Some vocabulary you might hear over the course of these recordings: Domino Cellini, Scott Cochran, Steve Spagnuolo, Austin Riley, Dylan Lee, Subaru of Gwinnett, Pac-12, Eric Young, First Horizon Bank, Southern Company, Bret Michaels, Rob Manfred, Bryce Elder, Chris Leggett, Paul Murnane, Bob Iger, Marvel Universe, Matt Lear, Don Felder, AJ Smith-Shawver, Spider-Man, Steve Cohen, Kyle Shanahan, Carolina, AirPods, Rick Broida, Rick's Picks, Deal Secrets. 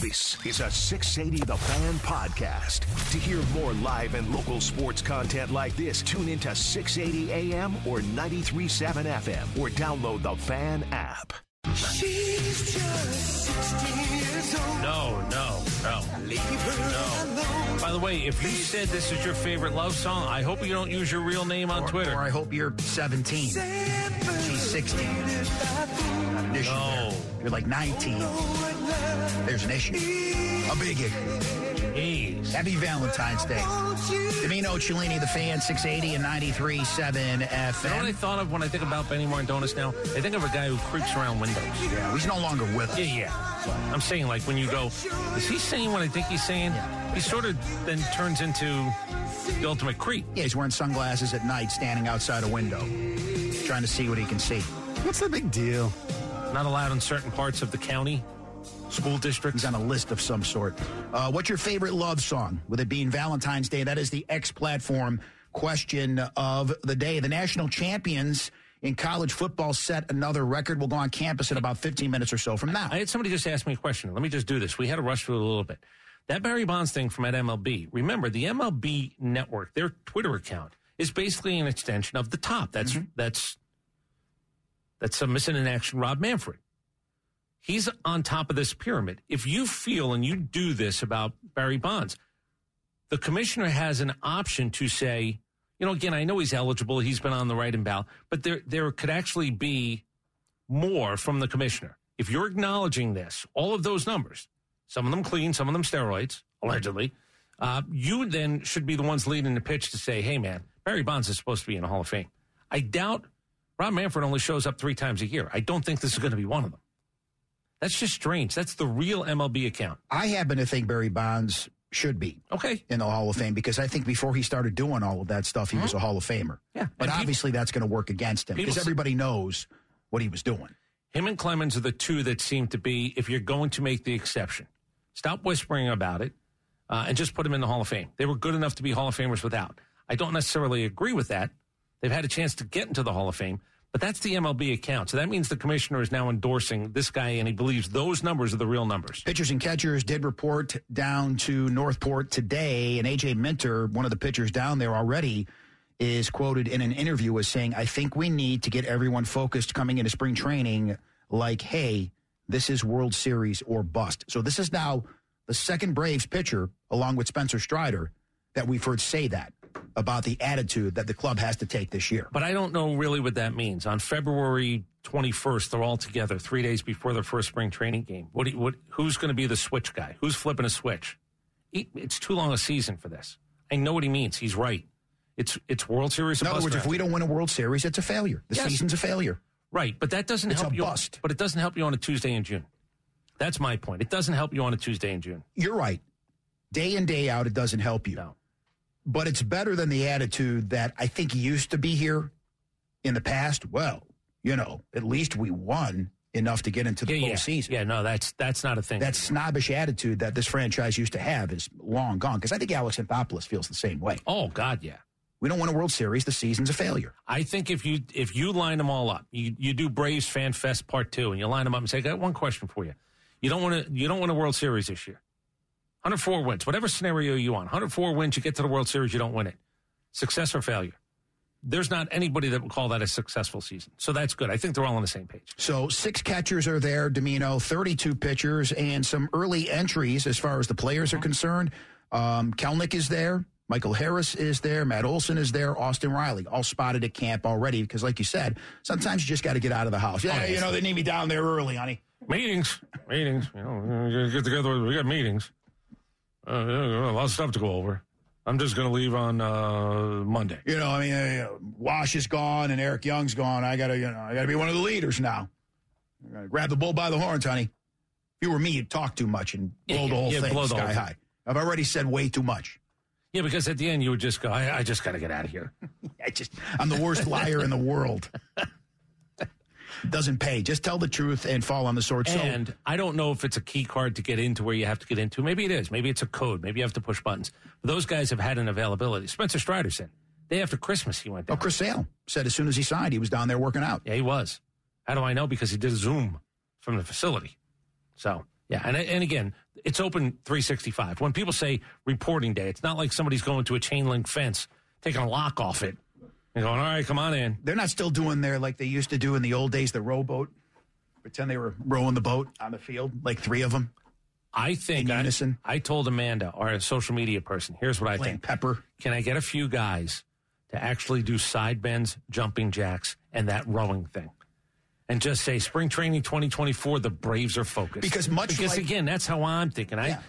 This is a 680 The Fan podcast. To hear more live and local sports content like this, tune into 680 AM or 93.7 FM or download the Fan app. She's just 16 years old. No. Leave her alone. By the way, if you said this is your favorite love song, I hope you don't use your real name on Twitter. Or I hope you're 17. She's 16. No. You're like 19. There's an issue. A big issue. Jeez. Happy Valentine's Day. Domino Cellini, The Fan, 680 and 93.7 FM. You know what I thought of when I think about Benny Mardones now? I think of a guy who creeps around windows. Yeah, he's no longer with us. Yeah. I'm saying, like, when you go, is he saying what I think he's saying? Yeah. He sort of then turns into the ultimate creep. Yeah, he's wearing sunglasses at night, standing outside a window, trying to see what he can see. What's the big deal? Not allowed in certain parts of the county. School districts on a list of some sort. What's your favorite love song? With it being Valentine's Day, that is the X platform question of the day. The national champions in college football set another record. We'll go on campus in about 15 minutes or so from now. I had somebody just ask me a question. Let me just do this. We had to rush through a little bit. That Barry Bonds thing from at MLB. Remember, the MLB network, their Twitter account, is basically an extension of the top. That's missing in action, Rob Manfred. He's on top of this pyramid. If you feel and you do this about Barry Bonds, the commissioner has an option to say, you know, again, I know he's eligible. He's been on the right and ballot, but there could actually be more from the commissioner. If you're acknowledging this, all of those numbers, some of them clean, some of them steroids, allegedly, you then should be the ones leading the pitch to say, hey, man, Barry Bonds is supposed to be in the Hall of Fame. I doubt Rob Manfred only shows up 3 times a year. I don't think this is going to be one of them. That's just strange. That's the real MLB account. I happen to think Barry Bonds should be in the Hall of Fame because I think before he started doing all of that stuff, he was a Hall of Famer. Yeah. But and obviously that's going to work against him because everybody knows what he was doing. Him and Clemens are the two that seem to be, if you're going to make the exception, stop whispering about it and just put him in the Hall of Fame. They were good enough to be Hall of Famers without. I don't necessarily agree with that. They've had a chance to get into the Hall of Fame. But that's the MLB account. So that means the commissioner is now endorsing this guy, and he believes those numbers are the real numbers. Pitchers and catchers did report down to Northport today, and AJ Minter, one of the pitchers down there already, is quoted in an interview as saying, I think we need to get everyone focused coming into spring training like, hey, this is World Series or bust. So this is now the second Braves pitcher, along with Spencer Strider, that we've heard say that about the attitude that the club has to take this year. But I don't know really what that means. On February 21st, they're all together 3 days before their first spring training game. Who's going to be the switch guy? Who's flipping a switch? It's too long a season for this. I know what he means. He's right. It's World Series. In other words, if we don't win a World Series, it's a failure. The season's a failure. Right, but that doesn't help you. It's a bust. But it doesn't help you on a Tuesday in June. That's my point. It doesn't help you on a Tuesday in June. You're right. Day in, day out, it doesn't help you. No. But it's better than the attitude that I think used to be here in the past. Well, you know, at least we won enough to get into the postseason. Yeah, no, that's not a thing. That snobbish attitude that this franchise used to have is long gone. Because I think Alex Anthopoulos feels the same way. Oh, God, yeah. We don't win a World Series. The season's a failure. I think if you line them all up, you do Braves Fan Fest Part 2, and you line them up and say, I got one question for you. You don't win a World Series this year. 104 wins, whatever scenario you want. 104 wins, you get to the World Series, you don't win it. Success or failure. There's not anybody that would call that a successful season. So that's good. I think they're all on the same page. So 6 catchers are there, Domino, 32 pitchers, and some early entries as far as the players are concerned. Kelnick is there. Michael Harris is there. Matt Olson is there. Austin Riley, all spotted at camp already because, like you said, sometimes you just got to get out of the house. Yeah, you know, they need me down there early, honey. Meetings. You know, get together. We got meetings. A lot of stuff to go over. I'm just going to leave on Monday. You know, I mean, Wash is gone and Eric Young's gone. I got to be one of the leaders now. Grab the bull by the horns, honey. If you were me, you'd talk too much and blow the whole thing sky high. I've already said way too much. Yeah, because at the end you would just go, I just got to get out of here. I'm the worst liar in the world. Doesn't pay. Just tell the truth and fall on the sword. And so, I don't know if it's a key card to get into where you have to get into. Maybe it is. Maybe it's a code. Maybe you have to push buttons. But those guys have had an availability. Spencer Strider said, day after Christmas he went down. Oh, Chris Sale said as soon as he signed, he was down there working out. Yeah, he was. How do I know? Because he did a Zoom from the facility. So, yeah. And again, it's open 365. When people say reporting day, it's not like somebody's going to a chain link fence, taking a lock off it, and going, all right, come on in. They're not still doing there like they used to do in the old days, the rowboat. Pretend they were rowing the boat on the field, like three of them. I think I told Amanda, our social media person, here's what I think. Pepper. Can I get a few guys to actually do side bends, jumping jacks, and that rowing thing? And just say, spring training 2024, the Braves are focused. Because again, that's how I'm thinking. Yeah.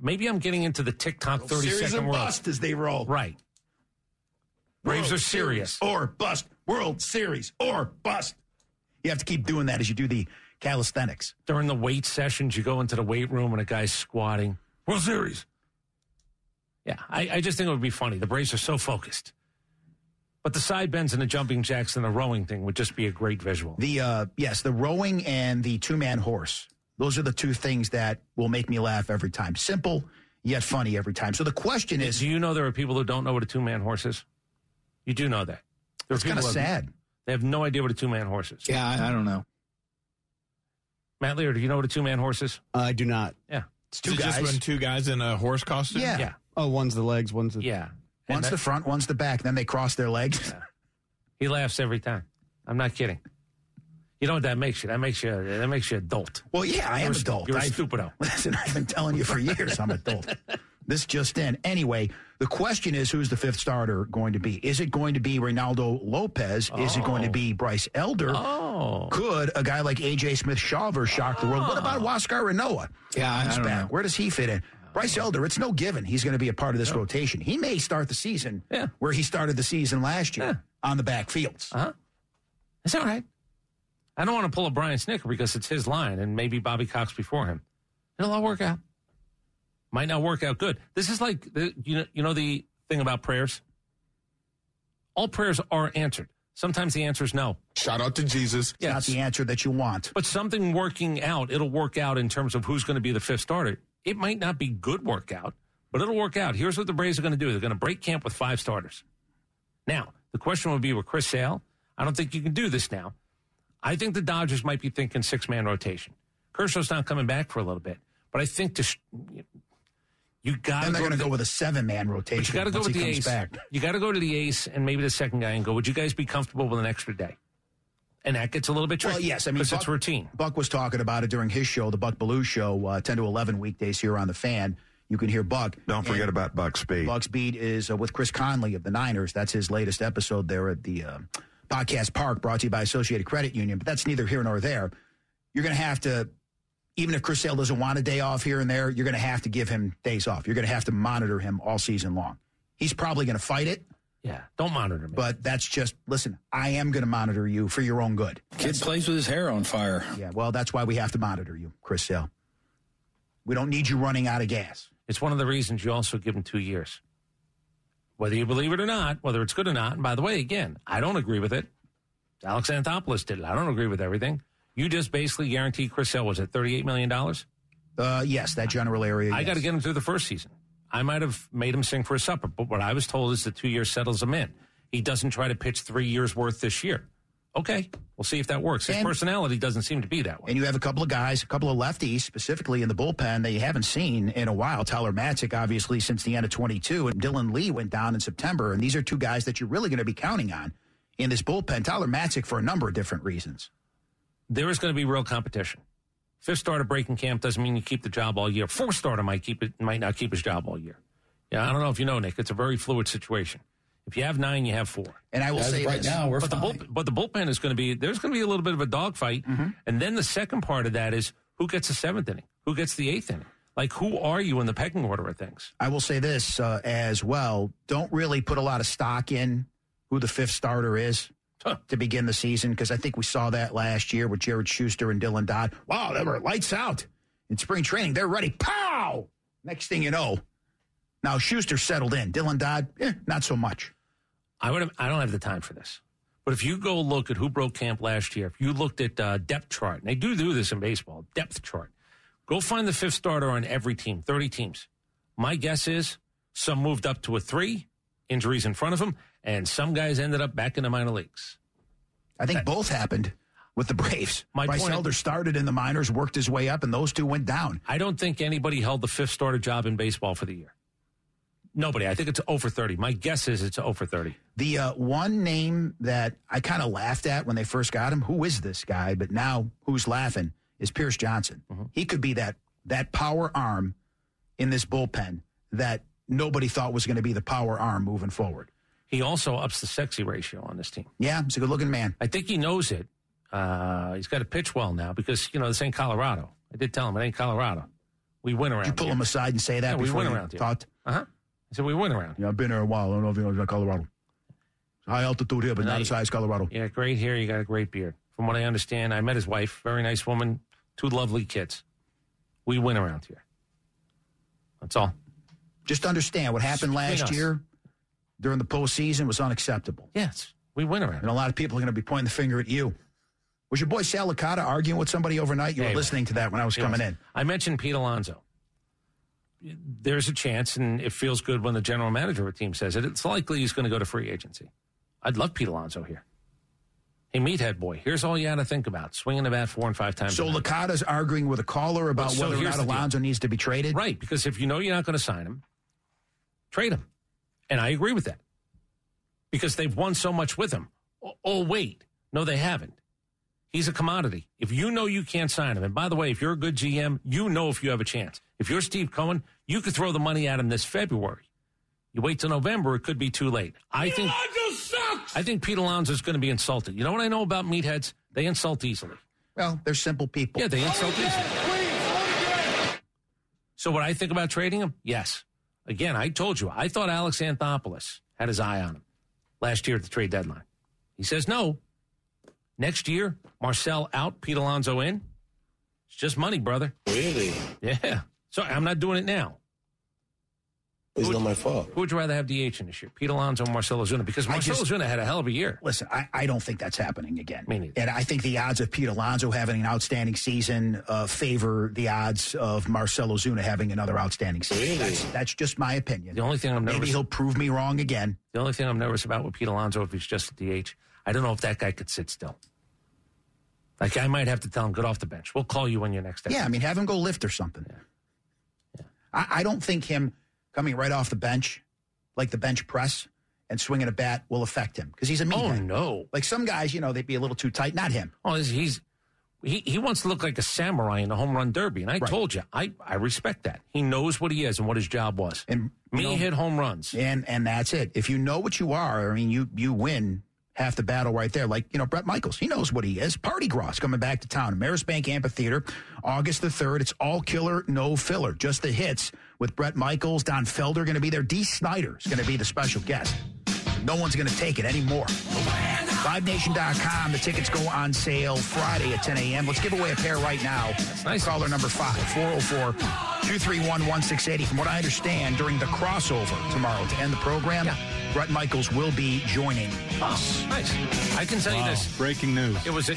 Maybe I'm getting into the TikTok 30-second world. Bust as they roll. Right. Braves are serious. Or bust. World Series. Or bust. You have to keep doing that as you do the calisthenics. During the weight sessions, you go into the weight room and a guy's squatting. World Series. Yeah, I just think it would be funny. The Braves are so focused. But the side bends and the jumping jacks and the rowing thing would just be a great visual. The rowing and the two-man horse. Those are the two things that will make me laugh every time. Simple, yet funny every time. So the question is... Do you know there are people who don't know what a two-man horse is? You do know that. It's kind of sad. They have no idea what a two-man horse is. Yeah, I don't know. Matt Lear, do you know what a two-man horse is? I do not. Yeah. It's two guys. Just when two guys in a horse costume? Yeah. Oh, one's the legs, one's the... Yeah. One's the front, one's the back. Then they cross their legs. Yeah. He laughs every time. I'm not kidding. You know what that makes you? That makes you adult. Well, yeah, I am adult. You're a stupido. Listen, I've been telling you for years I'm adult. This just in. Anyway, the question is, who's the fifth starter going to be? Is it going to be Reynaldo Lopez? Oh. Is it going to be Bryce Elder? Oh. Could a guy like AJ Smith-Shawver shock the world? What about Waskar Renoa? Yeah, I don't know. Where does he fit in? Bryce Elder, it's no given he's going to be a part of this rotation. He may start the season where he started the season last year on the backfields. Uh-huh. That's all right. I don't want to pull a Brian Snicker because it's his line and maybe Bobby Cox before him. It'll all work out. Might not work out good. This is like, you know the thing about prayers? All prayers are answered. Sometimes the answer is no. Shout out to Jesus. Yes. It's not the answer that you want. But something working out, it'll work out in terms of who's going to be the fifth starter. It might not be good workout, but it'll work out. Here's what the Braves are going to do. They're going to break camp with five starters. Now, the question would be with Chris Sale. I don't think you can do this now. I think the Dodgers might be thinking six-man rotation. Kershaw's not coming back for a little bit. But I think you got to go. Then they're going to go with a seven-man rotation. But you got to go with the ace. You got to go to the ace and maybe the second guy and go, would you guys be comfortable with an extra day? And that gets a little bit tricky. Well, yes, I mean, it's routine. Buck was talking about it during his show, the Buck Baloo Show, 10 to 11 weekdays here on The Fan. You can hear Buck. Don't forget about Buck's Beat. Buck's Beat is with Chris Conley of the Niners. That's his latest episode there at the Podcast Park, brought to you by Associated Credit Union. But that's neither here nor there. You're going to have to, even if Chris Sale doesn't want a day off here and there, you're going to have to give him days off. You're going to have to monitor him all season long. He's probably going to fight it. Yeah, don't monitor me. But that's just, listen, I am going to monitor you for your own good. Kid plays with his hair on fire. Yeah, well, that's why we have to monitor you, Chris Sale. We don't need you running out of gas. It's one of the reasons you also give him 2 years. Whether you believe it or not, whether it's good or not, and by the way, again, I don't agree with it. Alex Anthopoulos did it. I don't agree with everything. You just basically guaranteed Chris Sale, was it $38 million? Yes, that general area. I got to get him through the first season. I might have made him sing for a supper, but what I was told is the 2 years settles him in. He doesn't try to pitch 3 years' worth this year. Okay, we'll see if that works. His personality doesn't seem to be that way. And you have a couple of guys, a couple of lefties, specifically in the bullpen that you haven't seen in a while. Tyler Matzik, obviously, since the end of 22, and Dylan Lee went down in September, and these are two guys that you're really going to be counting on in this bullpen. Tyler Matzik for a number of different reasons. There is going to be real competition. Fifth starter breaking camp doesn't mean you keep the job all year. Fourth starter might not keep his job all year. Yeah, I don't know if you know, Nick. It's a very fluid situation. If you have nine, you have four. And I will say right now, we're fine. But the bullpen is going to be, there's going to be a little bit of a dogfight. Mm-hmm. And then the second part of that is who gets the seventh inning? Who gets the eighth inning? Like, who are you in the pecking order of things? I will say this as well. Don't really put a lot of stock in who the fifth starter is. To begin the season, because I think we saw that last year with Jared Schuster and Dylan Dodd. Wow, they were lights out. in spring training, they're ready. Pow! Next thing you know, now Schuster settled in. Dylan Dodd, not so much. I don't have the time for this. But if you go look at who broke camp last year, if you looked at depth chart, and they do this in baseball, depth chart, go find the fifth starter on every team, 30 teams. My guess is some moved up to a 3, injuries in front of them, and some guys ended up back in the minor leagues. I think both happened with the Braves. Bryce Elder started in the minors, worked his way up, and those two went down. I don't think anybody held the fifth starter job in baseball for the year. Nobody. I think it's over 30. My guess is it's over 30. The one name that I kind of laughed at when they first got him, who is this guy? But now who's laughing is Pierce Johnson. Mm-hmm. He could be that power arm in this bullpen that nobody thought was going to be the power arm moving forward. He also ups the sexy ratio on this team. Yeah, he's a good-looking man. I think he knows it. He's got to pitch well now because, this ain't Colorado. I did tell him it ain't Colorado. We win around here. Did you pull him aside and say that before you thought? Uh-huh. I said, we went around. Yeah, I've been there a while. I don't know if you know about Colorado. It's high altitude here, but not as high as Colorado. Yeah, great hair. You got a great beard. From what I understand, I met his wife, very nice woman, 2 lovely kids. We went around here. That's all. Just understand what happened last year during the postseason was unacceptable. Yes, we went around. And a lot of people are going to be pointing the finger at you. Was your boy Sal Licata arguing with somebody overnight? You were listening to that when I was coming in. I mentioned Pete Alonso. There's a chance, and it feels good when the general manager of a team says it. It's likely he's going to go to free agency. I'd love Pete Alonso here. Hey, meathead boy, here's all you got to think about. Swinging the bat 4 and 5 times. So Licata's arguing with a caller about whether or not Alonso needs to be traded? Right, because if you know you're not going to sign him, trade him. And I agree with that. Because they've won so much with him. Oh, wait. No, they haven't. He's a commodity. If you know you can't sign him, and by the way, if you're a good GM, you know if you have a chance. If you're Steve Cohen, you could throw the money at him this February. You wait till November, it could be too late. I think Pete Alonso's going to be insulted. You know what I know about meatheads? They insult easily. Well, they're simple people. Yeah, they insult easily. So what I think about trading him? Yes. Again, I told you, I thought Alex Anthopoulos had his eye on him last year at the trade deadline. He says no. Next year, Marcel out, Pete Alonso in. It's just money, brother. Really? Yeah. Sorry, I'm not doing it now. It's not my fault. Who would you rather have DH in this year? Pete Alonso or Marcelo Zuna? Because Marcelo Zuna had a hell of a year. Listen, I don't think that's happening again. Me neither. And I think the odds of Pete Alonso having an outstanding season favor the odds of Marcelo Zuna having another outstanding season. Really? That's just my opinion. The only thing I'm nervous. Maybe he'll prove me wrong again. The only thing I'm nervous about with Pete Alonso, if he's just a DH, I don't know if that guy could sit still. Like, I might have to tell him, get off the bench. We'll call you when you're next. Yeah, I mean, have him go lift or something. Yeah. I don't think him coming right off the bench, like the bench press, and swinging a bat will affect him. Because he's a meathead. Oh, no. Like, some guys, they'd be a little too tight. Not him. Oh, he wants to look like a samurai in the home run derby. And I told you, I respect that. He knows what he is and what his job was. And hit home runs. And that's it. If you know what you are, I mean, you win half the battle right there. Like, Bret Michaels, he knows what he is. Party Gross coming back to town. Ameris Bank Amphitheater, August the 3rd. It's all killer, no filler. Just the hits with Bret Michaels. Don Felder going to be there. Dee Snider is going to be the special guest. No one's going to take it anymore. LiveNation.com. The tickets go on sale Friday at 10 a.m. Let's give away a pair right now. That's nice. Caller number 5, 404-231-1680. From what I understand, during the crossover tomorrow to end the program, Bret Michaels will be joining us. Nice. I can tell you this. Breaking news. It was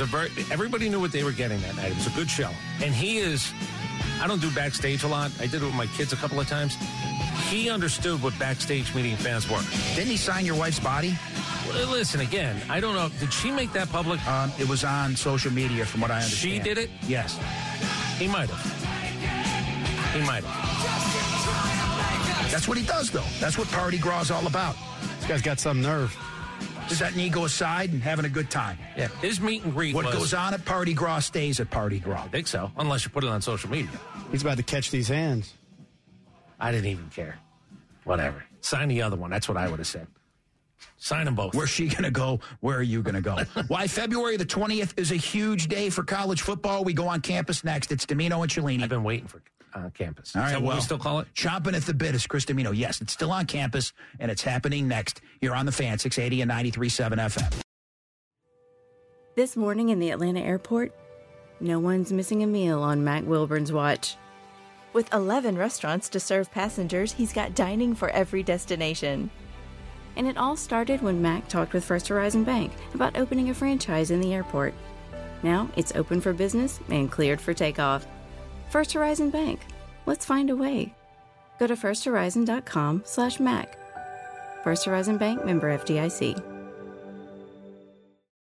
a very, everybody knew what they were getting that night. It was a good show. And I don't do backstage a lot. I did it with my kids a couple of times. He understood what backstage meeting fans were. Didn't he sign your wife's body? Well, listen, again, I don't know. Did she make that public? It was on social media, from what I understand. She did it? Yes. He might have. That's what he does, though. That's what Party Gras is all about. This guy's got some nerve. Just setting ego aside and having a good time. Yeah, his meet and greet What goes on at Party Gras stays at Party Gras. I think so, unless you put it on social media. He's about to catch these hands. I didn't even care. Whatever. Sign the other one. That's what I would have said. Sign them both. Where's she going to go? Where are you going to go? Why February the 20th is a huge day for college football. We go on campus next. It's Domino and Cellini. I've been waiting for campus. All right, what we still call it? Chomping at the bit is Chris Domino. Yes, it's still on campus, and it's happening next. You're on The Fan, 680 and 93.7 FM. This morning in the Atlanta airport, No one's missing a meal on Mac Wilburn's watch. With 11 restaurants to serve passengers, he's got dining for every destination. And it all started when Mac talked with First Horizon Bank about opening a franchise in the airport. Now it's open for business and cleared for takeoff. First Horizon Bank. Let's find a way. Go to firsthorizon.com/Mac. First Horizon Bank, member FDIC.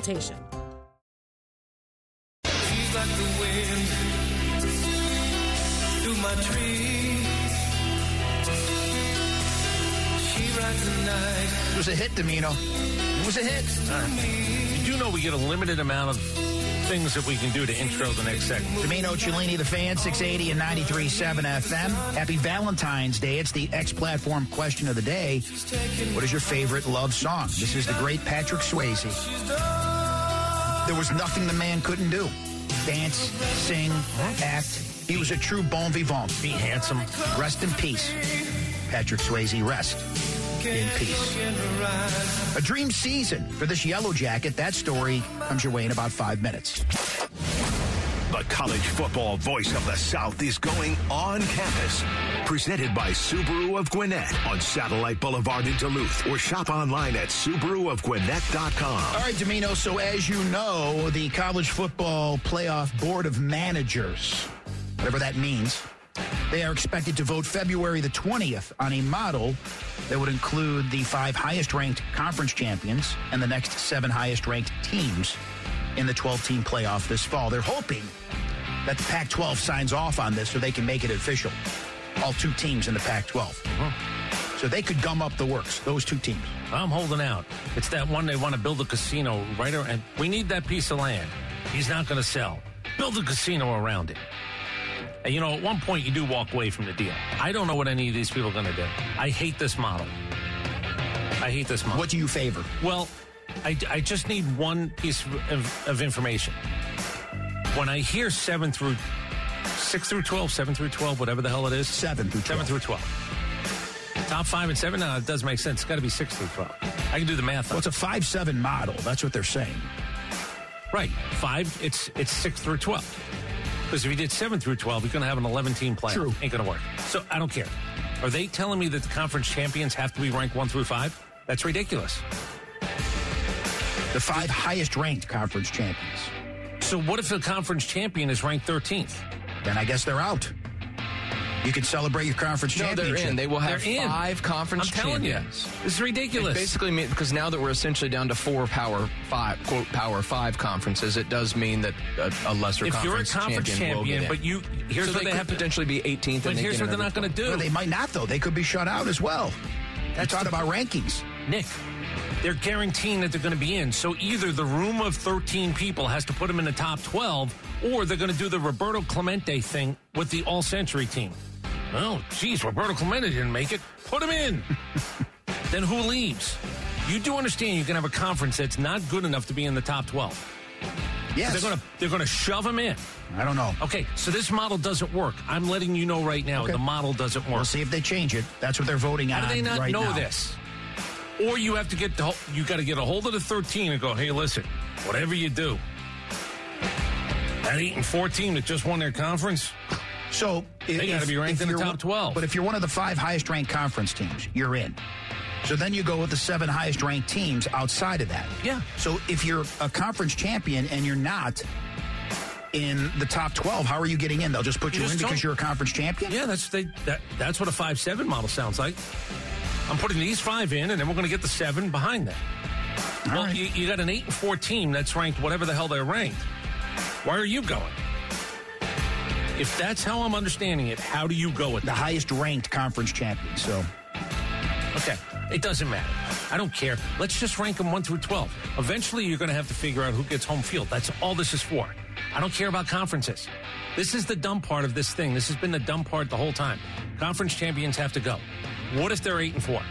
She's like the wind through my trees. She rides the night. It was a hit, Domino. It was a hit. You do know we get a limited amount of things that we can do to intro the next segment. Domino Cellini, The Fan, 680 and 93.7 FM. Happy Valentine's Day. It's the X-Platform question of the day. What is your favorite love song? This is the great Patrick Swayze. There was nothing the man couldn't do. Dance, sing, act. He was a true bon vivant. Be handsome. Rest in peace. Patrick Swayze, rest in peace. A dream season for this Yellow Jacket. That story comes your way in about 5 minutes. The college football voice of the South is going on campus. Presented by Subaru of Gwinnett on Satellite Boulevard in Duluth, or shop online at SubaruofGwinnett.com. All right, Domino, so as you know, the College Football Playoff Board of Managers, whatever that means, they are expected to vote February the 20th on a model that would include the 5 highest-ranked conference champions and the next 7 highest-ranked teams in the 12-team playoff this fall. They're hoping that the Pac-12 signs off on this so they can make it official. All 2 teams in the Pac-12. Mm-hmm. So they could gum up the works, those 2 teams. I'm holding out. It's that one they want to build a casino right around. We need that piece of land. He's not going to sell. Build a casino around it. And, you know, at one point you do walk away from the deal. I don't know what any of these people are going to do. I hate this model. I hate this model. What do you favor? Well, I just need one piece of information. When I hear 7 through 6 through 12, 7 through 12, whatever the hell it is. 7 through 12. 7 through 12. Top 5 and 7? No, it doesn't make sense. It's got to be 6 through 12. I can do the math on it. Well, it's a 5-7 model. That's what they're saying. Right. 5, it's 6 through 12. Because if you did 7 through 12, you're going to have an 11-team playoff. True. Ain't going to work. So I don't care. Are they telling me that the conference champions have to be ranked 1 through 5? That's ridiculous. The 5 highest-ranked conference champions. So what if the conference champion is ranked 13th? Then I guess they're out. You can celebrate your conference championship. They're in. They will have 5 conference champions. I'm telling you. It's ridiculous. It basically means, because now that we're essentially down to 4 Power 5, quote, Power 5 conferences, it does mean that a lesser conference champion will get in. But here's so what they could have potentially be 18th. But here's what they're not going to do. Well, they might not, though. They could be shut out as well. That's talking about rankings. Nick, they're guaranteeing that they're going to be in. So either the room of 13 people has to put them in the top 12, or they're going to do the Roberto Clemente thing with the all-century team. Oh, geez, Roberto Clemente didn't make it. Put him in. Then who leaves? You do understand you can have a conference that's not good enough to be in the top 12. Yes. So they're going to shove him in. I don't know. Okay, so this model doesn't work. I'm letting you know right now, okay. The model doesn't work. We'll see if they change it. That's what they're voting on right now. How do they not know this? Or you have to get a hold of the 13 and go, hey, listen, whatever you do, that 8 and 14 that just won their conference, so they got to be ranked in the top 12. But if you're one of the 5 highest-ranked conference teams, you're in. So then you go with the 7 highest-ranked teams outside of that. Yeah. So if you're a conference champion and you're not in the top 12, how are you getting in? They'll just put you in because you're a conference champion. Yeah, that's what a 5-7 model sounds like. I'm putting these 5 in, and then we're going to get the 7 behind that. Well, right. you got an 8 and 4 team that's ranked whatever the hell they're ranked. Why are you going? If that's how I'm understanding it, how do you go with the highest-ranked conference champion? So, okay, it doesn't matter. I don't care. Let's just rank them 1 through 12. Eventually, you're going to have to figure out who gets home field. That's all this is for. I don't care about conferences. This is the dumb part of this thing. This has been the dumb part the whole time. Conference champions have to go. What if they're 8-4?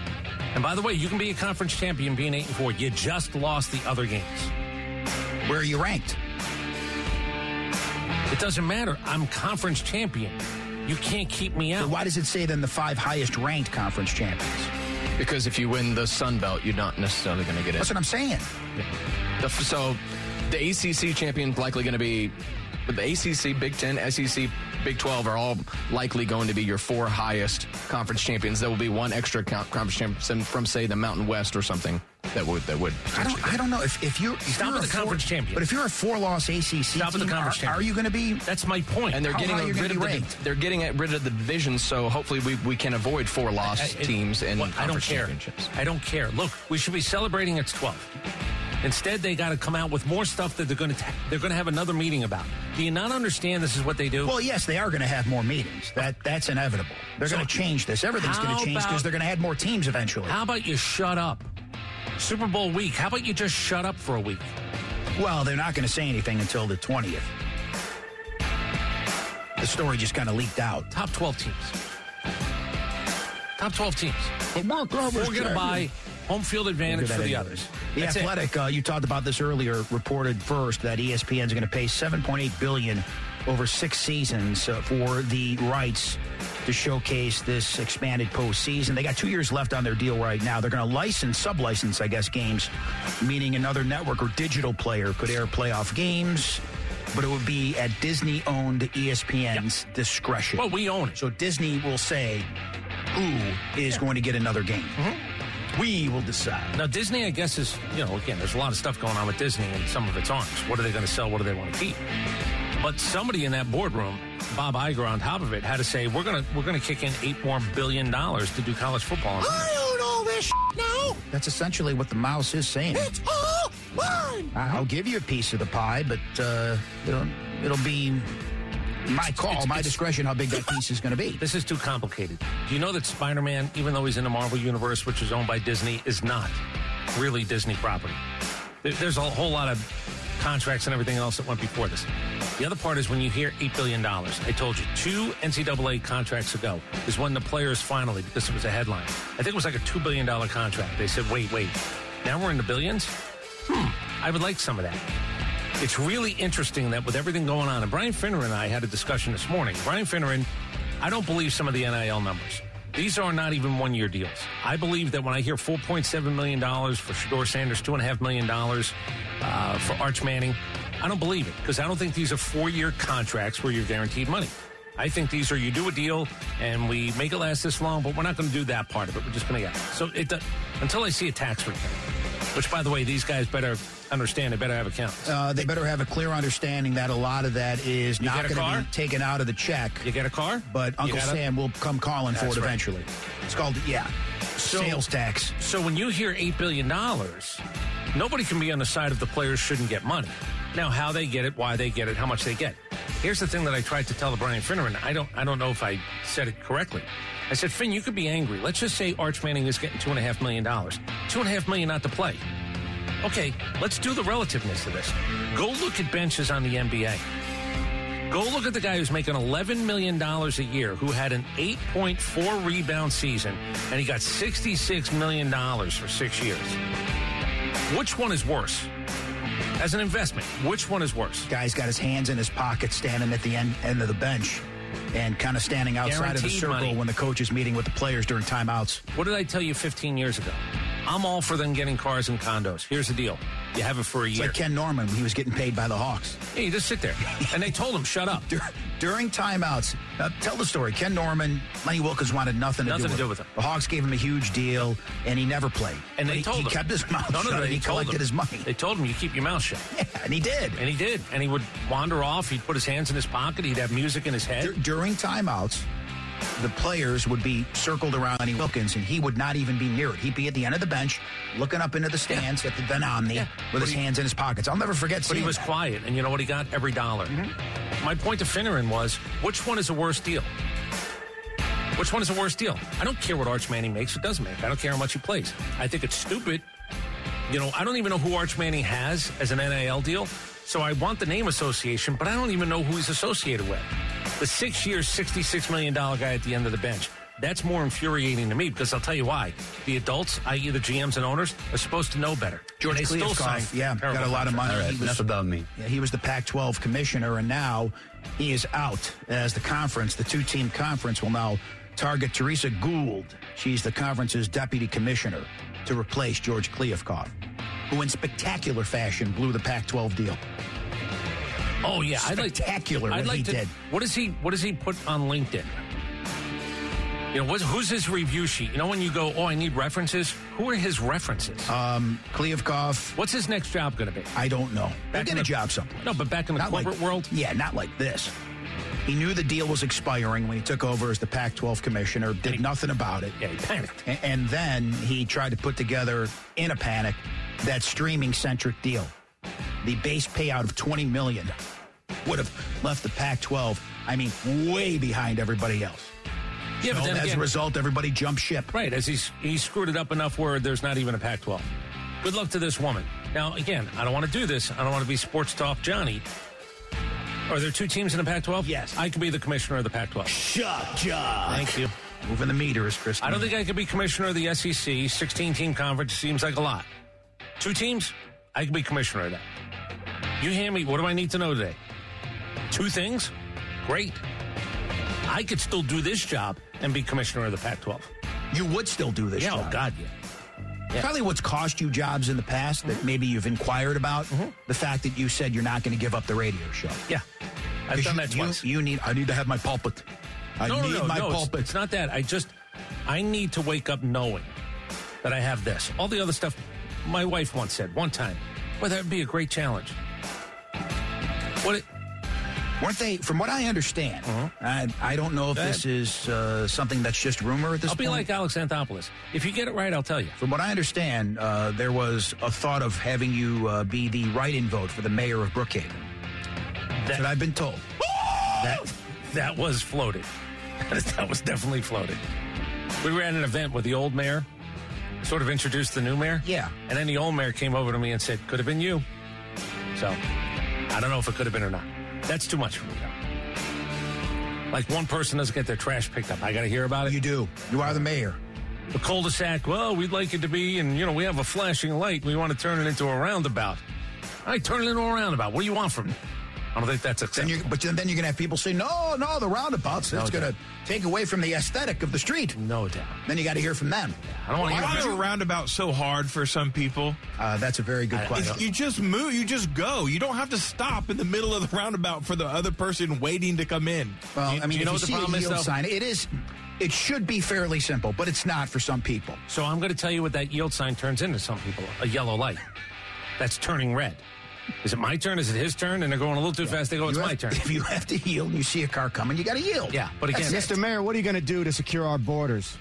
And by the way, you can be a conference champion being 8-4. You just lost the other games. Where are you ranked? It doesn't matter. I'm conference champion. You can't keep me out. So why does it say then the 5 highest ranked conference champions? Because if you win the Sun Belt, you're not necessarily going to get in. That's what I'm saying. Yeah. So the ACC champion is likely going to be... The ACC, Big Ten, SEC, Big 12 are all likely going to be your 4 highest conference champions. There will be one extra conference champion from, say, the Mountain West or something that would. I don't know if you're stop at the conference champion. But if you're a 4-loss ACC stop team, at the conference champion. Are you going to be? That's my point. And they're getting rid of the division, so hopefully we can avoid 4-loss teams and conference championships. I don't care. Look, we should be celebrating it's 12. Instead, they got to come out with more stuff that they're going to have another meeting about. Do you not understand this is what they do? Well, yes, they are going to have more meetings. That's inevitable. They're going to change this. Everything's going to change because they're going to add more teams eventually. How about you shut up? Super Bowl week, how about you just shut up for a week? Well, they're not going to say anything until the 20th. The story just kind of leaked out. Top 12 teams. Top 12 teams. But Mark Roberts, we're going to buy home field advantage for the others. The That's Athletic, you talked about this earlier, reported first that ESPN is going to pay $7.8 billion over 6 seasons for the rights to showcase this expanded postseason. They got 2 years left on their deal right now. They're going to sublicense, I guess, games, meaning another network or digital player could air playoff games, but it would be at Disney-owned ESPN's discretion. Well, we own it. So Disney will say who is going to get another game. Mm-hmm. We will decide. Now, Disney, I guess, is, again, there's a lot of stuff going on with Disney and some of its arms. What are they going to sell? What do they want to keep? But somebody in that boardroom, Bob Iger on top of it, had to say, we're going to kick in $8 more billion to do college football. I own all this now. That's essentially what the mouse is saying. It's all mine. I'll give you a piece of the pie, but it'll be my call, my discretion, how big that piece is going to be. This is too complicated. Do you know that Spider-Man, even though he's in the Marvel Universe, which is owned by Disney, is not really Disney property? There's a whole lot of contracts and everything else that went before this. The other part is when you hear $8 billion, I told you, 2 NCAA contracts ago is when the players finally, because it was a headline, I think it was like a $2 billion contract. They said, wait, now we're in the billions? I would like some of that. It's really interesting that with everything going on, and Brian Finneran and I had a discussion this morning. Brian Finneran, I don't believe some of the NIL numbers. These are not even one-year deals. I believe that when I hear $4.7 million for Shador Sanders, $2.5 million for Arch Manning, I don't believe it because I don't think these are 4-year contracts where you're guaranteed money. I think these are you do a deal and we make it last this long, but we're not going to do that part of it. We're just going to get it. So until I see a tax return, which, by the way, these guys better understand. They better have accounts. They better have a clear understanding that a lot of that is not going to be taken out of the check. You get a car? But Uncle Sam will come calling for it eventually. It's called, sales tax. So when you hear $8 billion, nobody can be on the side of the players shouldn't get money. Now, how they get it, why they get it, how much they get. Here's the thing that I tried to tell Brian Finneran. I don't know if I said it correctly. I said, Finn, you could be angry. Let's just say Arch Manning is getting $2.5 million. $2.5 million not to play. Okay, let's do the relativeness of this. Go look at benches on the NBA. Go look at the guy who's making $11 million a year, who had an 8.4 rebound season, and he got $66 million for 6 years. Which one is worse? As an investment, which one is worse? Guy's got his hands in his pocket standing at the end of the bench. And kind of standing outside guaranteed of the circle money. When the coach is meeting with the players during timeouts. What did I tell you 15 years ago? I'm all for them getting cars and condos. Here's the deal. You have it for a year. Like Ken Norman, he was getting paid by the Hawks. Yeah, you just sit there. And they told him, shut up. During timeouts, tell the story. Ken Norman, Lenny Wilkins wanted nothing to do with him. The Hawks gave him a huge deal, and he never played. And they told him. He kept his mouth shut, and he collected his money. They told him, you keep your mouth shut. Yeah, and he did. And he did. And he would wander off. He'd put his hands in his pocket. He'd have music in his head. During timeouts, the players would be circled around Lenny Wilkins, and he would not even be near it. He'd be at the end of the bench, looking up into the stands at the Ben Omni with his hands in his pockets. I'll never forget seeing that. But he was quiet, and you know what? He got every dollar. Mm-hmm. My point to Finneran was, which one is the worst deal? Which one is the worst deal? I don't care what Arch Manning makes or doesn't make. I don't care how much he plays. I think it's stupid. I don't even know who Arch Manning has as an NIL deal. so I want the name association, but I don't even know who he's associated with. The 6 year, $66 million guy at the end of the bench. That's more infuriating to me because I'll tell you why. The adults, i.e. the GMs and owners, are supposed to know better. George Kliavkoff, yeah, got a lot of money. All right, enough about me. Yeah, he was the Pac-12 commissioner, and now he is out as the conference. The two-team conference will now target Teresa Gould. She's the conference's deputy commissioner to replace George Kliavkoff, who in spectacular fashion blew the Pac-12 deal. Oh, yeah. Spectacular what he did. What does he put on LinkedIn? You know, who's his review sheet? You know when you go, oh, I need references? Who are his references? Kliavkoff. What's his next job going to be? I don't know. They're going to job someplace. No, but back in the corporate world? Yeah, not like this. He knew the deal was expiring when he took over as the Pac-12 commissioner, did nothing about it. Yeah, he panicked. And then he tried to put together, in a panic, that streaming-centric deal. The base payout of $20 million would have left the Pac-12, I mean, way behind everybody else. Yeah, so but then as a result, everybody jumped ship. Right, as he screwed it up enough where there's not even a Pac-12. Good luck to this woman. Now, again, I don't want to do this. I don't want to be sports talk Johnny. Are there two teams in the Pac-12? Yes. I could be the commissioner of the Pac-12. Shut job. Thank you. Moving the meter is Chris. I don't think I could be commissioner of the SEC. 16-team conference seems like a lot. Two teams? I could be commissioner of that. You hand me, what do I need to know today? Two things? Great. I could still do this job and be commissioner of the Pac-12. You would still do this job? Oh, God, yeah. Yeah. Probably what's cost you jobs in the past that maybe you've inquired about, the fact that you said you're not going to give up the radio show. Yeah. I've done that twice. I need to have my pulpit. I need my pulpit. It's not that. I need to wake up knowing that I have this. All the other stuff, my wife once said one time, well, that would be a great challenge. Weren't they, from what I understand, I don't know if this is something that's just rumor at this point. I'll be like Alex Anthopoulos. If you get it right, I'll tell you. From what I understand, there was a thought of having you be the write-in vote for the mayor of Brookhaven. That's what I've been told. That was floated. That was definitely floated. We were at an event with the old mayor, sort of introduced the new mayor. Yeah. And then the old mayor came over to me and said, could have been you. So, I don't know if it could have been or not. That's too much for me, though. Like, one person doesn't get their trash picked up. I got to hear about it. You do. You are the mayor. The cul-de-sac, well, we'd like it to be, and, you know, we have a flashing light. We want to turn it into a roundabout. I turn it into a roundabout. What do you want from me? I don't think that's acceptable. But then you're going to have people say, no, the roundabouts. That's going to take away from the aesthetic of the street. No doubt. Then you got to hear from them. Yeah, I don't want to hear from you. Why is a roundabout so hard for some people? That's a very good question. You just move. You just go. You don't have to stop in the middle of the roundabout for the other person waiting to come in. Well, I mean, you know what the problem is, though? It should be fairly simple, but it's not for some people. So I'm going to tell you what that yield sign turns into some people, a yellow light. That's turning red. Is it my turn? Is it his turn? And they're going a little too fast. They go, my turn. If you have to yield and you see a car coming, you got to yield. Yeah, but again, Mr. Mayor, what are you going to do to secure our borders?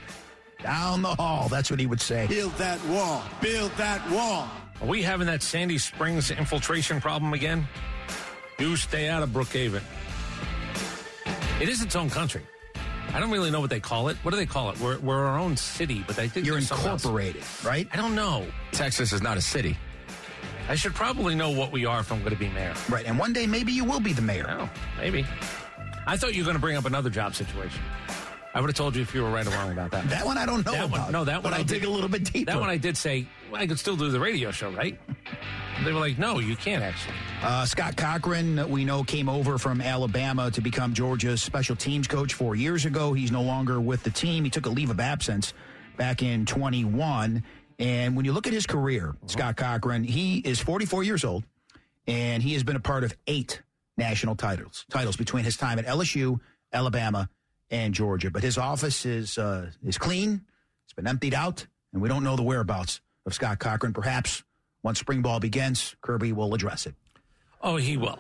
Down the hall. That's what he would say. Build that wall. Build that wall. Are we having that Sandy Springs infiltration problem again? You stay out of Brookhaven. It is its own country. I don't really know what they call it. What do they call it? We're our own city, but I think you're incorporated, right? I don't know. Texas is not a city. I should probably know what we are if I'm going to be mayor. Right, and one day maybe you will be the mayor. Oh, maybe. I thought you were going to bring up another job situation. I would have told you if you were right or wrong about that. That one I don't know about. But I'll dig a little bit deeper. That one I did say, well, I could still do the radio show, right? They were like, no, you can't actually. Scott Cochran, we know, came over from Alabama to become Georgia's special teams coach 4 years ago. He's no longer with the team. He took a leave of absence back in 21. And when you look at his career, Scott Cochran, he is 44 years old, and he has been a part of 8 national titles between his time at LSU, Alabama, and Georgia. But his office is clean. It's been emptied out, and we don't know the whereabouts of Scott Cochran. Perhaps once spring ball begins, Kirby will address it. Oh, he will.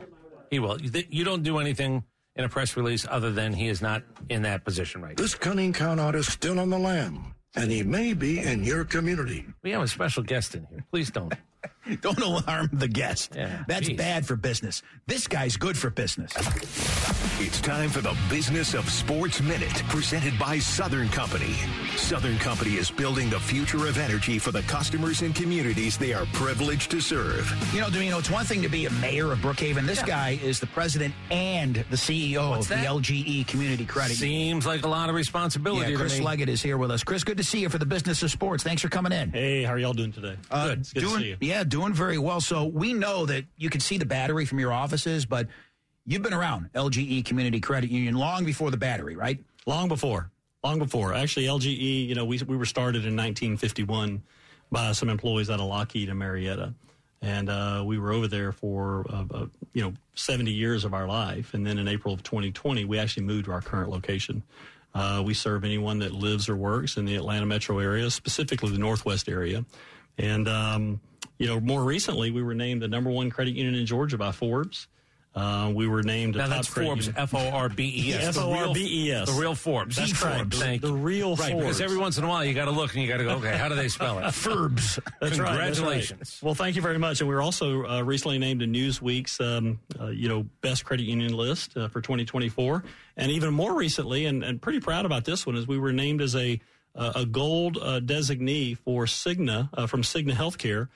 He will. You don't do anything in a press release other than he is not in that position right now. This cunning con artist is still on the lam. And he may be in your community. We have a special guest in here. Please don't. Don't alarm the guest. Yeah, that's bad for business. This guy's good for business. It's time for the Business of Sports Minute, presented by Southern Company. Southern Company is building the future of energy for the customers and communities they are privileged to serve. You know, Domino, it's one thing to be a mayor of Brookhaven. This guy is the president and the CEO of the LGE Community Credit Union. Seems like a lot of responsibility. Yeah, Chris Leggett is here with us. Chris, good to see you for the Business of Sports. Thanks for coming in. Hey, how are y'all doing today? Good. It's good to see you. Yeah, doing very well. So we know that you can see the battery from your offices, but you've been around LGE Community Credit Union long before the battery, right? Long before. Actually, LGE, you know, we were started in 1951 by some employees out of Lockheed and Marietta. And we were over there for, 70 years of our life. And then in April of 2020, we actually moved to our current location. We serve anyone that lives or works in the Atlanta metro area, specifically the Northwest area. And, more recently, we were named the number one credit union in Georgia by Forbes. We were named a top credit union. Now that's Forbes, F-O-R-B-E-S. F-O-R-B-E-S. The real Forbes. That's Forbes. The real Forbes. Right, because every once in a while you got to look and you got to go, okay, how do they spell it? Forbes. That's right. Congratulations. Well, thank you very much. And we were also recently named in Newsweek's, best credit union list for 2024. And even more recently, and pretty proud about this one, is we were named as a gold designee for Cigna, from Cigna Healthcare,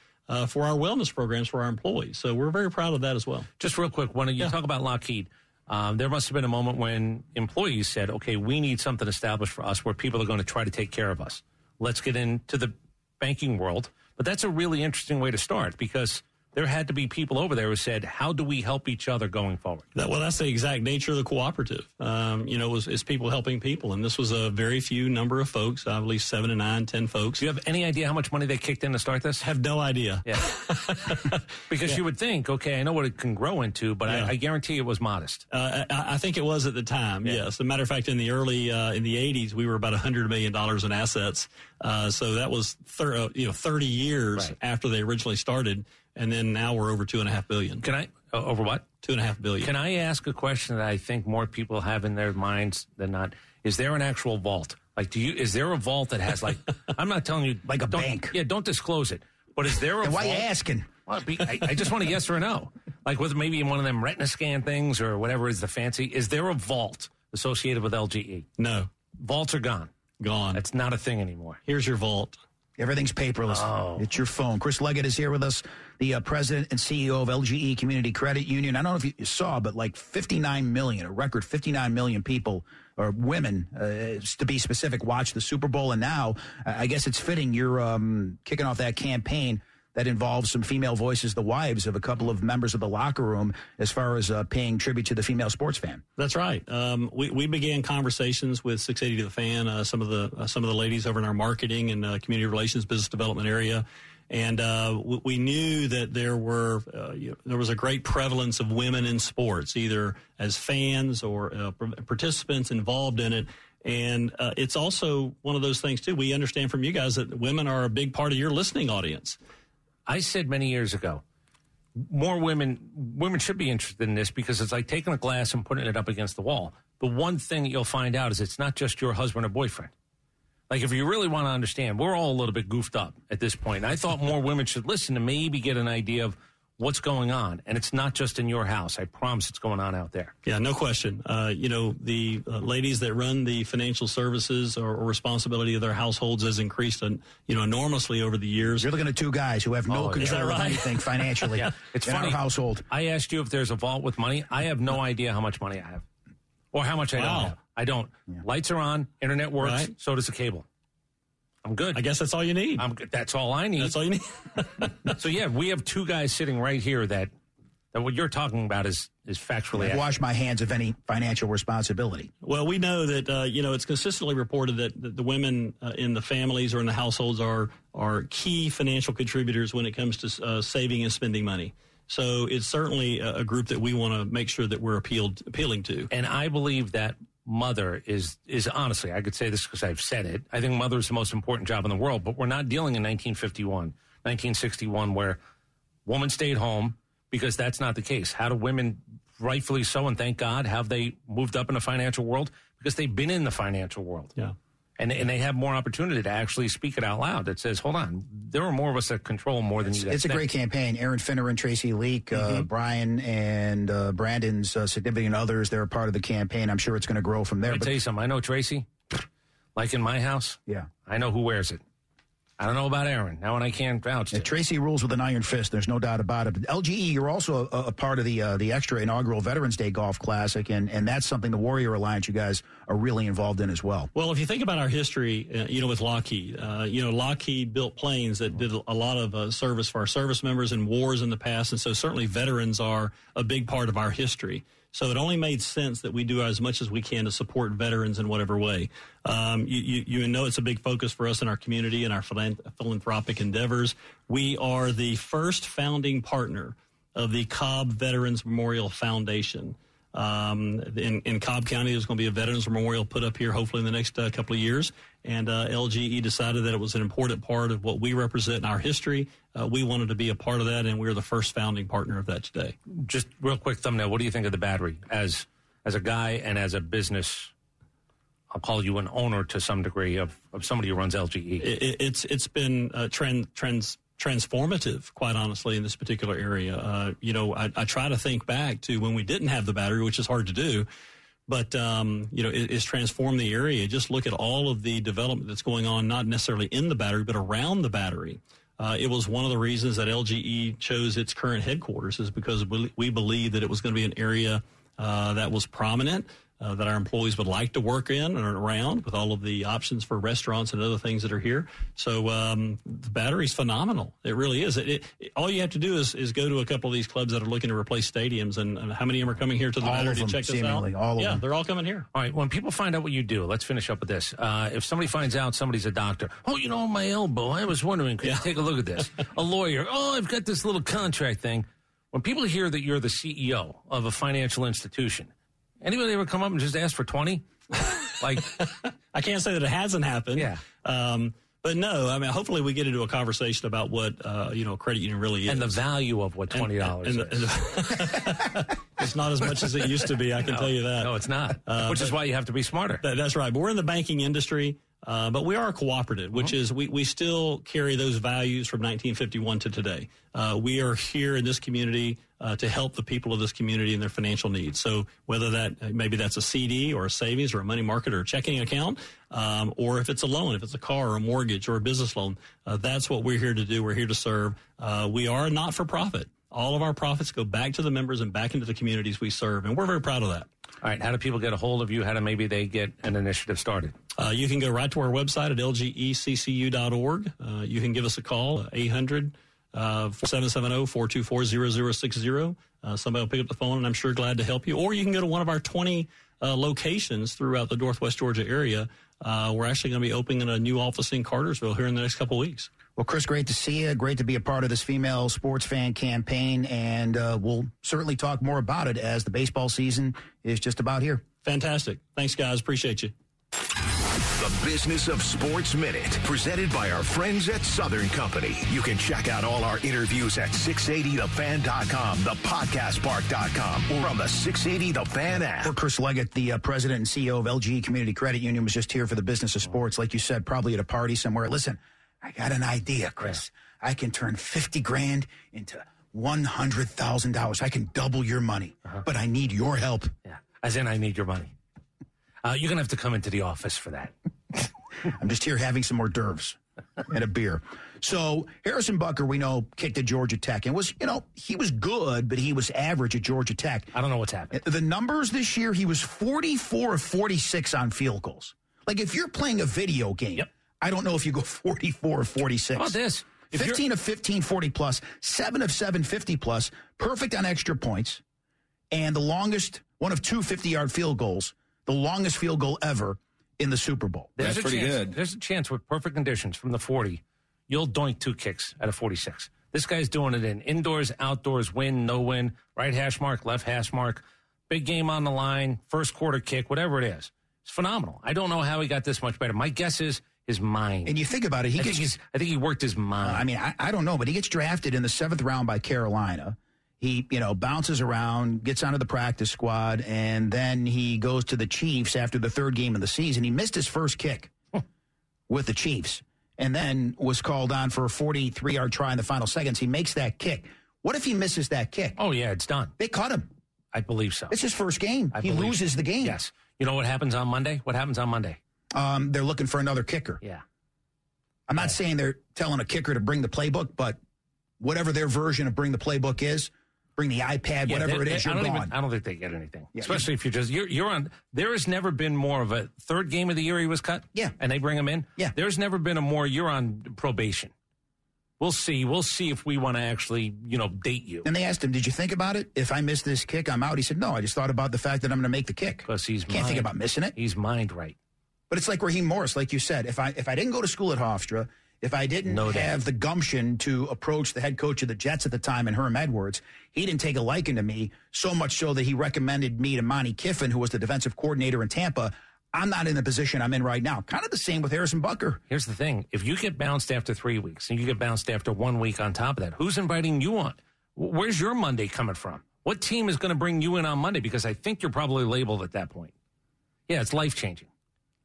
for our wellness programs for our employees. So we're very proud of that as well. Just real quick, when you talk about Lockheed, there must have been a moment when employees said, okay, we need something established for us where people are going to try to take care of us. Let's get into the banking world. But that's a really interesting way to start, because there had to be people over there who said, how do we help each other going forward? That's the exact nature of the cooperative. It's people helping people. And this was a very few number of folks, I believe 7 to 9, 10 folks. Do you have any idea how much money they kicked in to start this? Have no idea. Yeah. Because you would think, okay, I know what it can grow into, but I guarantee it was modest. I think it was at the time, yes. As a matter of fact, in the early, in the 80s, we were about $100 million in assets. So that was 30 years after they originally started. And then now we're over $2.5 billion. Can I over what? $2.5 billion. Can I ask a question that I think more people have in their minds than not? Is there an actual vault? Like, is there a vault that has like? I'm not telling you like a bank. Yeah, don't disclose it. But is there a vault? Why are you asking? I just want a yes or a no. Like with maybe one of them retina scan things or whatever is the fancy. Is there a vault associated with LGE? No, vaults are gone. Gone. That's not a thing anymore. Here's your vault. Everything's paperless. Oh. It's your phone. Chris Leggett is here with us, the president and CEO of LGE Community Credit Union. I don't know if you saw, but like 59 million, a record 59 million people, or women, to be specific, watched the Super Bowl. And now, I guess it's fitting, you're kicking off that campaign that involves some female voices, the wives of a couple of members of the locker room, as far as paying tribute to the female sports fan. That's right. We began conversations with 680 to the Fan, some of the ladies over in our marketing and community relations, business development area, and we knew that there was a great prevalence of women in sports, either as fans or participants involved in it. And it's also one of those things too. We understand from you guys that women are a big part of your listening audience. I said many years ago, more women should be interested in this, because it's like taking a glass and putting it up against the wall. The one thing that you'll find out is it's not just your husband or boyfriend. Like, if you really want to understand, we're all a little bit goofed up at this point. I thought more women should listen to maybe get an idea of what's going on. And it's not just in your house. I promise it's going on out there. Yeah, no question. The ladies that run the financial services or responsibility of their households has increased, enormously over the years. You're looking at two guys who have no control of anything financially. Yeah. It's in our household. I asked you if there's a vault with money. I have no idea how much money I have or how much I don't have. I don't. Yeah. Lights are on. Internet works. Right. So does the cable. I'm good. I guess that's all you need. That's all I need. That's all you need. So, we have two guys sitting right here that what you're talking about is factually accurate. I wash my hands of any financial responsibility. Well, we know that, it's consistently reported that the women in the families or in the households are key financial contributors when it comes to saving and spending money. So it's certainly a group that we want to make sure that we're appealing to. And I believe that mother is honestly, I could say this because I've said it, I think mother is the most important job in the world, but we're not dealing in 1961, where woman stayed home, because that's not the case. How do women, rightfully so, and thank God, have they moved up in the financial world? Because they've been in the financial world. Yeah. And they have more opportunity to actually speak it out loud. It says, hold on, there are more of us that control more than you guys. It's a great campaign. Aaron Finner and Tracy Leak, Brian and Brandon's significant others, they're a part of the campaign. I'm sure it's going to grow from there. Let me tell you something. I know Tracy, like in my house, I know who wears it. I don't know about Aaron. Now and I can't vouch. Yeah, Tracy rules with an iron fist. There's no doubt about it. But LGE, you're also a part of the extra inaugural Veterans Day Golf Classic, and that's something the Warrior Alliance, you guys, are really involved in as well. Well, if you think about our history, with Lockheed, Lockheed built planes that did a lot of service for our service members in wars in the past, and so certainly veterans are a big part of our history. So it only made sense that we do as much as we can to support veterans in whatever way. You know, it's a big focus for us in our community and our philanthropic endeavors. We are the first founding partner of the Cobb Veterans Memorial Foundation. In Cobb County, there's going to be a Veterans Memorial put up here hopefully in the next couple of years. And LGE decided that it was an important part of what we represent in our history. We wanted to be a part of that, and we were the first founding partner of that today. Just real quick thumbnail, what do you think of the battery? As a guy and as a business, I'll call you an owner to some degree of somebody who runs LGE. It's been transformative, quite honestly, in this particular area. I try to think back to when we didn't have the battery, which is hard to do. But, it's transformed the area. Just look at all of the development that's going on, not necessarily in the battery, but around the battery. It was one of the reasons that LGE chose its current headquarters is because we believe that it was going to be an area that was prominent, that our employees would like to work in and around with all of the options for restaurants and other things that are here. So the battery's phenomenal. It really is. All you have to do is go to a couple of these clubs that are looking to replace stadiums. And how many of them are coming here to the battery to check this out? All of them. Yeah, they're all coming here. All right, when people find out what you do, let's finish up with this. If somebody finds out somebody's a doctor, my elbow, I was wondering, could you take a look at this? A lawyer, I've got this little contract thing. When people hear that you're the CEO of a financial institution, anybody ever come up and just ask for 20? I can't say that it hasn't happened. Yeah. But no, I mean, hopefully we get into a conversation about what, credit union really is. And the value of what $20 is. It's not as much as it used to be, I can tell you that. No, it's not. Which is why you have to be smarter. That's right. But we're in the banking industry, but we are a cooperative, which is we still carry those values from 1951 to today. We are here in this community to help the people of this community and their financial needs. So whether that's a CD or a savings or a money market or a checking account, or if it's a loan, if it's a car or a mortgage or a business loan, that's what we're here to do. We're here to serve. We are not-for-profit. All of our profits go back to the members and back into the communities we serve, and we're very proud of that. All right, how do people get a hold of you? How do maybe they get an initiative started? You can go right to our website at lgeccu.org. You can give us a call, 800-770-424-0060. Somebody will pick up the phone, and I'm sure glad to help you. Or you can go to one of our 20 locations throughout the Northwest Georgia area. We're actually going to be opening a new office in Cartersville here in the next couple of weeks. Well, Chris, great to see you. Great to be a part of this female sports fan campaign, and we'll certainly talk more about it as the baseball season is just about here. Fantastic. Thanks, guys. Appreciate you. The Business of Sports Minute, presented by our friends at Southern Company. You can check out all our interviews at 680thefan.com, thepodcastpark.com, or on the 680 The Fan app. Well, Chris Leggett, the president and CEO of LGE Community Credit Union, was just here for the Business of Sports, like you said, probably at a party somewhere. Listen, I got an idea, Chris. Yeah. I can turn $50,000 into $100,000. I can double your money, but I need your help. Yeah, as in I need your money. You're going to have to come into the office for that. I'm just here having some hors d'oeuvres and a beer. So Harrison Butker, we know, kicked at Georgia Tech and was, he was good, but he was average at Georgia Tech. I don't know what's happened. The numbers this year, he was 44 of 46 on field goals. Like if you're playing a video game. Yep. I don't know if you go 44 or 46. How about this? 15 of 15, 40-plus, 7 of 7, 50-plus, perfect on extra points, and the longest, one of two 50-yard field goals, the longest field goal ever in the Super Bowl. That's pretty good. There's a chance with perfect conditions from the 40, you'll doink two kicks out of 46. This guy's doing it in indoors, outdoors, win, no win, right hash mark, left hash mark, big game on the line, first quarter kick, whatever it is. It's phenomenal. I don't know how he got this much better. My guess is his mind. And you think about it, I think he worked his mind. I mean, I don't know, but he gets drafted in the 7th round by Carolina. He, bounces around, gets onto the practice squad, and then he goes to the Chiefs after the third game of the season. He missed his first kick. with the Chiefs and then was called on for a 43-yard try in the final seconds. He makes that kick. What if he misses that kick? Oh, yeah, it's done. They cut him. I believe so. It's his first game. He loses the game. Yes. You know what happens on Monday? What happens on Monday? They're looking for another kicker. Yeah. I'm not saying they're telling a kicker to bring the playbook, but whatever their version of bring the playbook is, bring the iPad, whatever it is, you're gone. I don't think they get anything, especially if you're on. There has never been more of a third game of the year he was cut. Yeah. And they bring him in. Yeah. There's never been a more you're on probation. We'll see if we want to actually, date you. And they asked him, did you think about it? If I miss this kick, I'm out. He said, no, I just thought about the fact that I'm going to make the kick. Because can't think about missing it. He's mind right. But it's like Raheem Morris, like you said. If I didn't go to school at Hofstra, if I didn't have the gumption to approach the head coach of the Jets at the time and Herm Edwards, he didn't take a liking to me, so much so that he recommended me to Monty Kiffin, who was the defensive coordinator in Tampa. I'm not in the position I'm in right now. Kind of the same with Harrison Butker. Here's the thing. If you get bounced after 3 weeks and you get bounced after 1 week on top of that, who's inviting you on? Where's your Monday coming from? What team is going to bring you in on Monday? Because I think you're probably labeled at that point. Yeah, it's life-changing.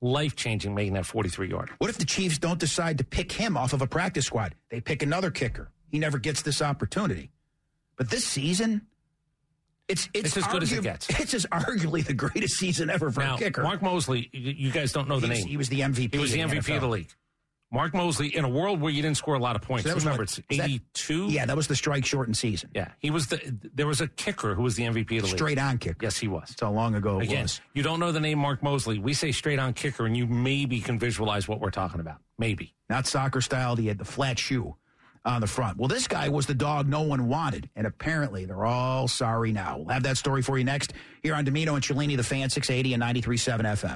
Life-changing making that 43-yard. What if the Chiefs don't decide to pick him off of a practice squad? They pick another kicker. He never gets this opportunity. But this season... It's as good as it gets. It's arguably the greatest season ever for a kicker. Mark Moseley, you guys don't know the name. He was the MVP. He was the MVP of the league. Mark Moseley, in a world where you didn't score a lot of points, so that was remember, it's 82. Yeah, that was the strike-shortened season. Yeah, he was there was a kicker who was the MVP of the league. Straight-on kicker. Yes, he was. That's how long ago it was. You don't know the name Mark Moseley. We say straight-on kicker, and you maybe can visualize what we're talking about. Maybe. Not soccer style. He had the flat shoe on the front. Well, this guy was the dog no one wanted, and apparently they're all sorry now. We'll have that story for you next here on Domino and Cellini, The Fan, 680 and 93.7 FM.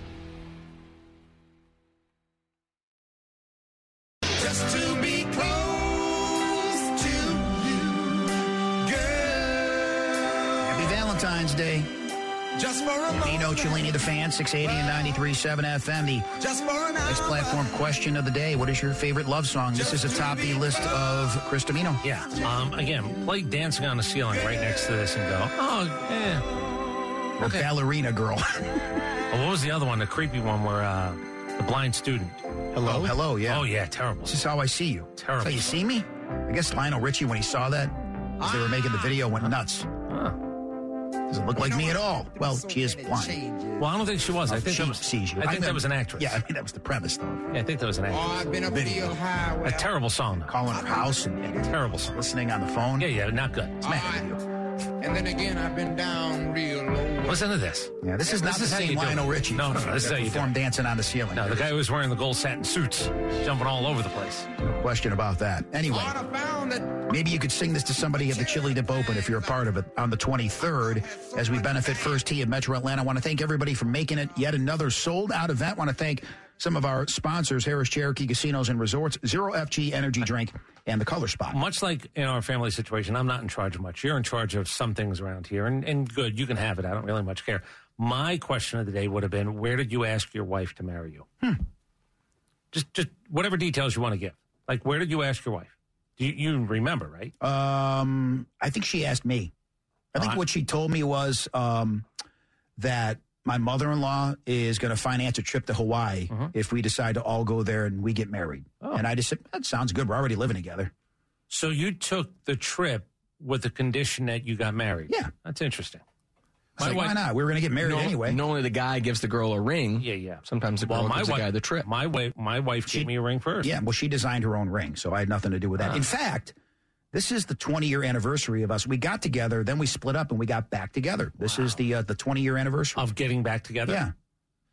Just to be close. Valentine's Day. Just for a Nino Cellini, The Fan, 680 and 93.7 FM. The Next Platform question of the day. What is your favorite love song? This is atop the list of Chris Domino. Yeah. Again, play Dancing on the Ceiling right next to this and go, oh, yeah. Okay. Or Ballerina Girl. Well, what was the other one? The creepy one where the blind student. Hello? Oh, hello, yeah. Oh, yeah, terrible. This is How I See You. Terrible. So you see me? I guess Lionel Richie, when he saw that, as they were making the video, went nuts. Huh. Doesn't look like me at all. Well, she is blind. Well, I don't think she was. I think that was an actress. Yeah, I mean, that was the premise, though. Yeah, I think that was an actress. Oh, I've been up the highway. A terrible song. Calling her house and terrible song. Listening on the phone. Yeah, not good. It's mad. And then again, I've been down real low. Listen to this. Yeah, this is not the same Lionel Richie. No, this is how you perform Dancing on the Ceiling. No, the guy who was wearing the gold satin suits, jumping all over the place. No question about that. Anyway, maybe you could sing this to somebody at the Chili Dip Open if you're a part of it on the 23rd as we benefit First Tee of Metro Atlanta. I want to thank everybody for making it yet another sold-out event. I want to thank some of our sponsors, Harris Cherokee Casinos and Resorts, Zero FG Energy Drink, and The Color Spot. Much like in our family situation, I'm not in charge of much. You're in charge of some things around here, and good, you can have it. I don't really much care. My question of the day would have been, where did you ask your wife to marry you? Just whatever details you want to give. Like, where did you ask your wife? You remember, right? I think she asked me. I think what she told me was that my mother-in-law is going to finance a trip to Hawaii if we decide to all go there and we get married. Oh. And I just said, that sounds good. We're already living together. So you took the trip with the condition that you got married. Yeah. That's interesting. Like, why not? We were going to get married anyway. Normally the guy gives the girl a ring. Yeah. Sometimes the girl gives the guy the trip. My wife gave me a ring first. Yeah, well, she designed her own ring, so I had nothing to do with that. In fact, This is the 20-year anniversary of us. We got together, then we split up, and we got back together. This is the 20-year anniversary. Of getting back together? Yeah.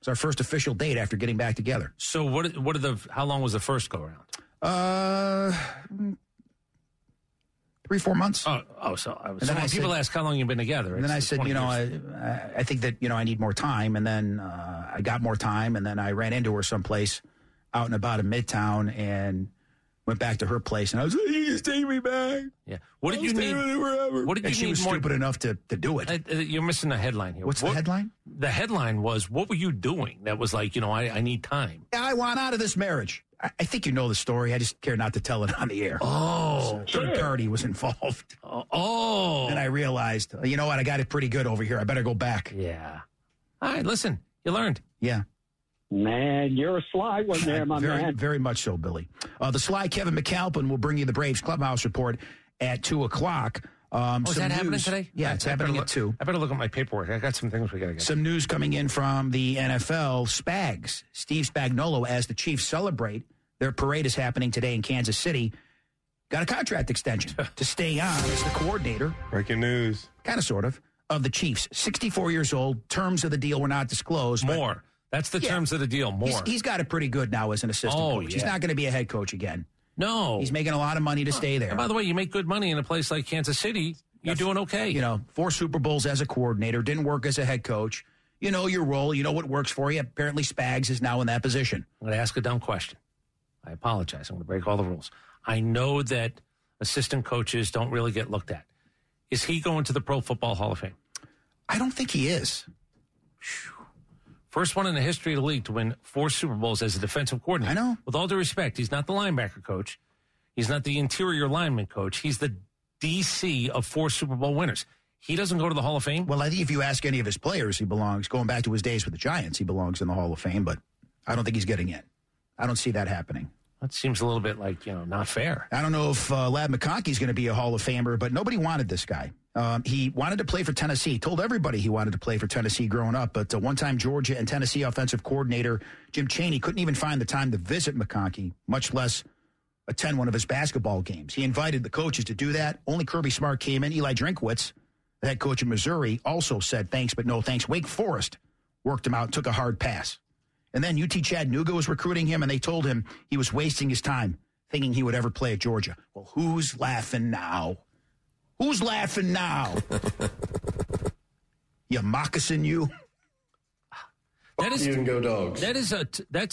It's our first official date after getting back together. So what are the? How long was the first go-around? 3-4 months. Oh, so I was. And then people ask how long you've been together. And then I said, I think that, I need more time. And then I got more time. And then I ran into her someplace out and about in Midtown and went back to her place. And I was like, you just take me back. Yeah. What did you need? What did you need? She was stupid enough to do it. You're missing the headline here. What's the headline? The headline was, what were you doing? That was like, I need time. I want out of this marriage. I think you know the story. I just care not to tell it on the air. Oh, so third party was involved. Oh. And I realized, you know what? I got it pretty good over here. I better go back. Yeah. All right, listen. You learned. Yeah. Man, you're a sly one there, my man. Very much so, Billy. The sly Kevin McAlpin will bring you the Braves Clubhouse report at 2 o'clock. Is that happening today? Yeah, it's happening at 2. I better look at my paperwork. I got some things we got to get. Some news coming in from the NFL. Spags, Steve Spagnuolo, as the Chiefs celebrate. Their parade is happening today in Kansas City. Got a contract extension to stay on as the coordinator. Breaking news. Kind of, sort of the Chiefs. 64 years old. Terms of the deal were not disclosed. More. That's the terms of the deal. More. He's got it pretty good now as an assistant coach. Yeah. He's not going to be a head coach again. No. He's making a lot of money to stay there. And by the way, you make good money in a place like Kansas City, you're doing okay. 4 Super Bowls as a coordinator, didn't work as a head coach. You know your role. You know what works for you. Apparently Spags is now in that position. I'm going to ask a dumb question. I apologize. I'm going to break all the rules. I know that assistant coaches don't really get looked at. Is he going to the Pro Football Hall of Fame? I don't think he is. Whew. First one in the history of the league to win 4 Super Bowls as a defensive coordinator. I know. With all due respect, he's not the linebacker coach. He's not the interior lineman coach. He's the DC of 4 Super Bowl winners. He doesn't go to the Hall of Fame? Well, I think if you ask any of his players, he belongs. Going back to his days with the Giants, he belongs in the Hall of Fame, but I don't think he's getting in. I don't see that happening. That seems a little bit like, not fair. I don't know if Ladd McConkey's going to be a Hall of Famer, but nobody wanted this guy. He wanted to play for Tennessee. He told everybody he wanted to play for Tennessee growing up, but one-time Georgia and Tennessee offensive coordinator Jim Chaney couldn't even find the time to visit McConkey, much less attend one of his basketball games. He invited the coaches to do that. Only Kirby Smart came in. Eli Drinkwitz, the head coach of Missouri, also said thanks, but no thanks. Wake Forest worked him out, took a hard pass. And then UT Chattanooga was recruiting him, and they told him he was wasting his time thinking he would ever play at Georgia. Well, who's laughing now? Who's laughing now? You moccasin you? That is, you can go dogs.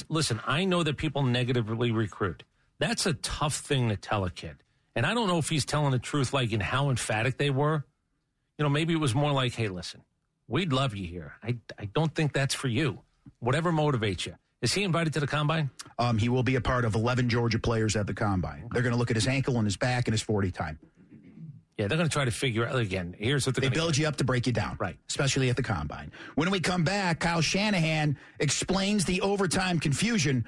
Listen, I know that people negatively recruit. That's a tough thing to tell a kid. And I don't know if he's telling the truth, like in how emphatic they were. Maybe it was more like, hey, listen, we'd love you here. I don't think that's for you. Whatever motivates you. Is he invited to the Combine? He will be a part of 11 Georgia players at the Combine. Okay. They're going to look at his ankle and his back and his 40 time. Yeah, they're going to try to figure out, again, here's what they're going to do. They build you up to break you down. Right. Especially at the Combine. When we come back, Kyle Shanahan explains the overtime confusion,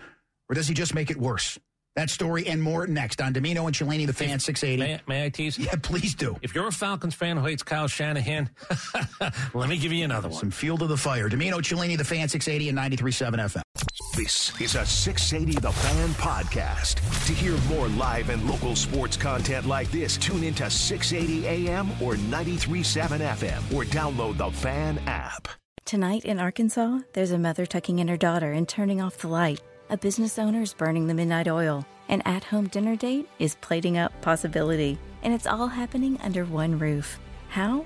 or does he just make it worse? That story and more next on Domino and Cellini, the Fan 680. May I tease? Yeah, please do. If you're a Falcons fan who hates Kyle Shanahan, let me give you another one. Some fuel to the fire. Domino, Cellini, the Fan 680 and 93.7 FM. This is a 680 The Fan podcast. To hear more live and local sports content like this, tune into 680 AM or 93.7 FM or download the Fan app. Tonight in Arkansas, there's a mother tucking in her daughter and turning off the light. A business owner is burning the midnight oil. An at-home dinner date is plating up possibility. And it's all happening under one roof. How?